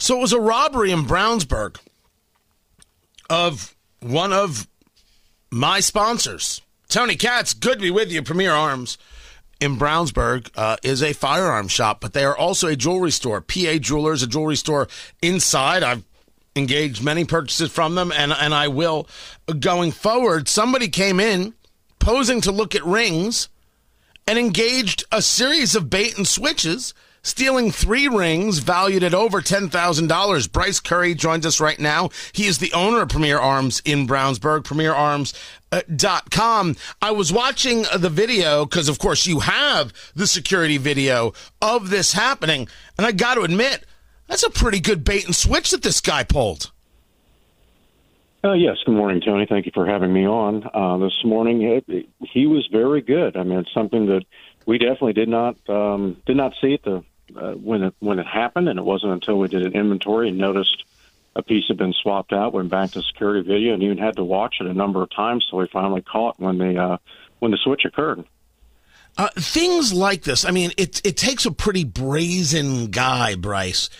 So it was a robbery in Brownsburg of one of my sponsors. Tony Katz, good to be with you. Premier Arms in Brownsburg is a firearm shop, but they are also a jewelry store. PA Jewelers, a jewelry store inside. I've engaged many purchases from them, and I will going forward. Somebody came in posing to look at rings and engaged a series of bait and switches, stealing three rings valued at over $10,000. Bryce Curry joins us right now. He is the owner of Premier Arms in Brownsburg, PremierArms.com. I was watching the video because, of course, you have the security video of this happening. And I got to admit, that's a pretty good bait and switch that this guy pulled. Yes. Good morning, Tony. Thank you for having me on this morning. He was very good. I mean, it's something that we definitely did not see at the when it happened, and it wasn't until we did an inventory and noticed a piece had been swapped out, went back to security video, and even had to watch it a number of times, so we finally caught when the switch occurred. Things like this, I mean, it takes a pretty brazen guy, Bryce,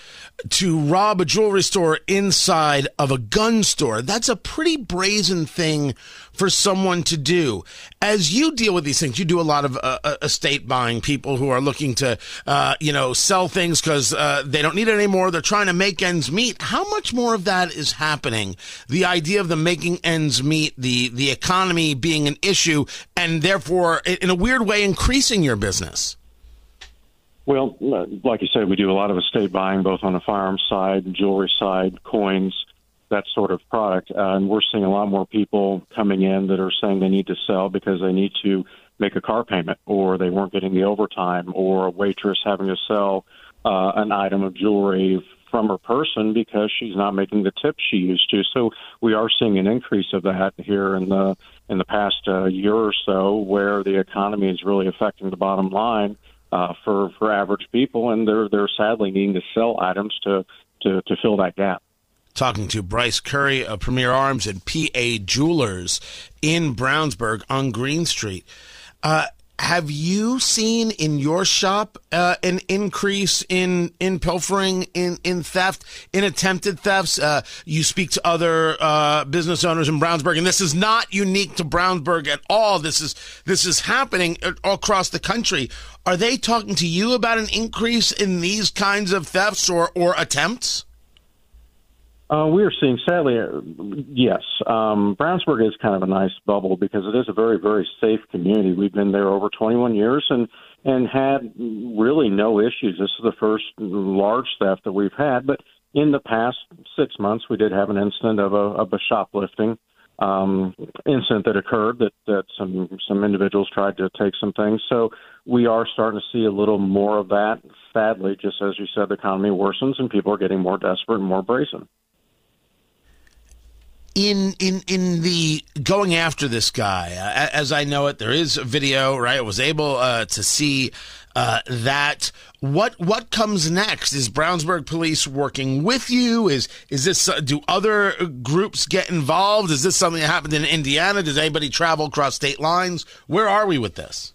to rob a jewelry store inside of a gun store. That's a pretty brazen thing for someone to do. As you deal with these things, you do a lot of estate buying, people who are looking to, sell things because they don't need it anymore. They're trying to make ends meet. How much more of that is happening? The idea of the making ends meet, the economy being an issue, and therefore, in a weird way, increasing your business. Well, like you said, we do a lot of estate buying, both on the firearm side, jewelry side, coins, that sort of product. And we're seeing a lot more people coming in that are saying they need to sell because they need to make a car payment, or they weren't getting the overtime, or a waitress having to sell an item of jewelry from her person because she's not making the tip she used to. So we are seeing an increase of that here in the past year or so, where the economy is really affecting the bottom line for average people, and they're sadly needing to sell items to fill that gap. Talking to Bryce Curry of Premier Arms and PA Jewelers in Brownsburg on Green Street. Have you seen in your shop an increase in pilfering, in theft, in attempted thefts? You speak to other business owners in Brownsburg, and this is not unique to Brownsburg at all. This is happening all across the country. Are they talking to you about an increase in these kinds of thefts or attempts? We are seeing, sadly, yes. Brownsburg is kind of a nice bubble because it is a very, very safe community. We've been there over 21 years and had really no issues. This is the first large theft that we've had. But in the past 6 months, we did have an incident of a shoplifting incident that occurred that some individuals tried to take some things. So we are starting to see a little more of that. Sadly, just as you said, the economy worsens and people are getting more desperate and more brazen. In the going after this guy, as I know it, there is a video, right? I was able to see that. What comes next? Is Brownsburg police working with you? Is this do other groups get involved? Is this something that happened in Indiana? Does anybody travel across state lines? Where are we with this?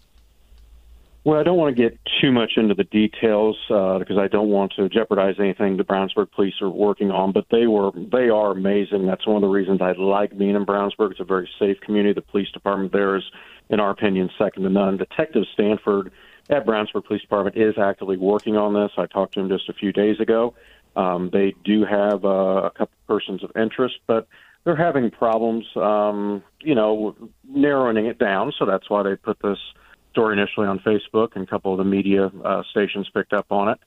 Well, I don't want to get too much into the details because I don't want to jeopardize anything the Brownsburg police are working on, but they are amazing. That's one of the reasons I like being in Brownsburg. It's a very safe community. The police department there is, in our opinion, second to none. Detective Stanford at Brownsburg Police Department is actively working on this. I talked to him just a few days ago. They do have a couple persons of interest, but they're having problems, narrowing it down. So that's why they put this story initially on Facebook, and a couple of the media stations picked up on it.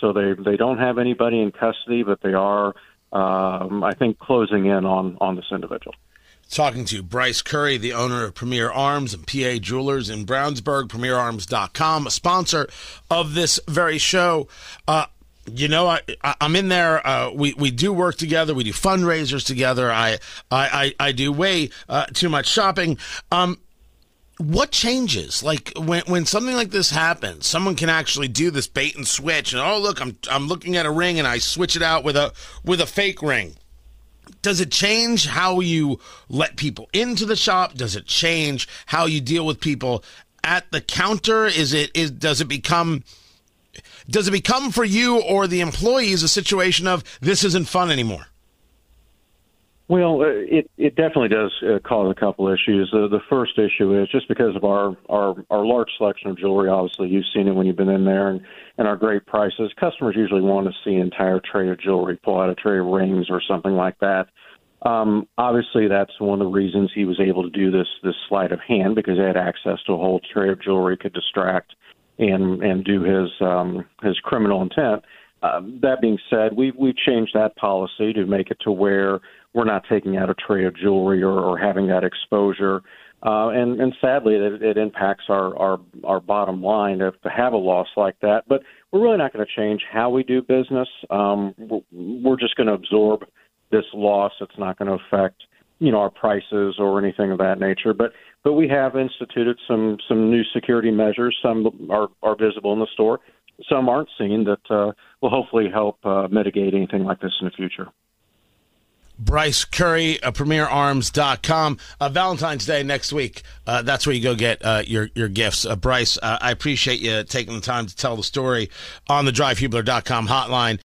So they don't have anybody in custody, but they are, I think, closing in on this individual. Talking to Bryce Curry, the owner of Premier Arms and PA Jewelers in Brownsburg, PremierArms.com, a sponsor of this very show. You know, I'm in there. We do work together. We do fundraisers together. I do way too much shopping. What changes? Like when something like this happens, someone can actually do this bait and switch. And oh, look, I'm looking at a ring, and I switch it out with a fake ring. Does it change how you let people into the shop? Does it change how you deal with people at the counter? Does it become for you or the employees a situation of this isn't fun anymore? Well, it definitely does cause a couple issues. The first issue is just because of our large selection of jewelry. Obviously, you've seen it when you've been in there, and our great prices. Customers usually want to see an entire tray of jewelry, pull out a tray of rings or something like that. Obviously, that's one of the reasons he was able to do this sleight of hand, because they had access to a whole tray of jewelry, could distract and do his criminal intent. That being said, we've changed that policy to make it to where we're not taking out a tray of jewelry or having that exposure. And sadly, it impacts our bottom line to have a loss like that. But we're really not going to change how we do business. We're just going to absorb this loss. It's not going to affect, our prices or anything of that nature. But we have instituted some new security measures. Some are visible in the store. Some aren't seen that will hopefully help mitigate anything like this in the future. Bryce Curry, PremierArms.com. Valentine's Day next week. That's where you go get your gifts. Bryce, I appreciate you taking the time to tell the story on the DriveHubler.com hotline.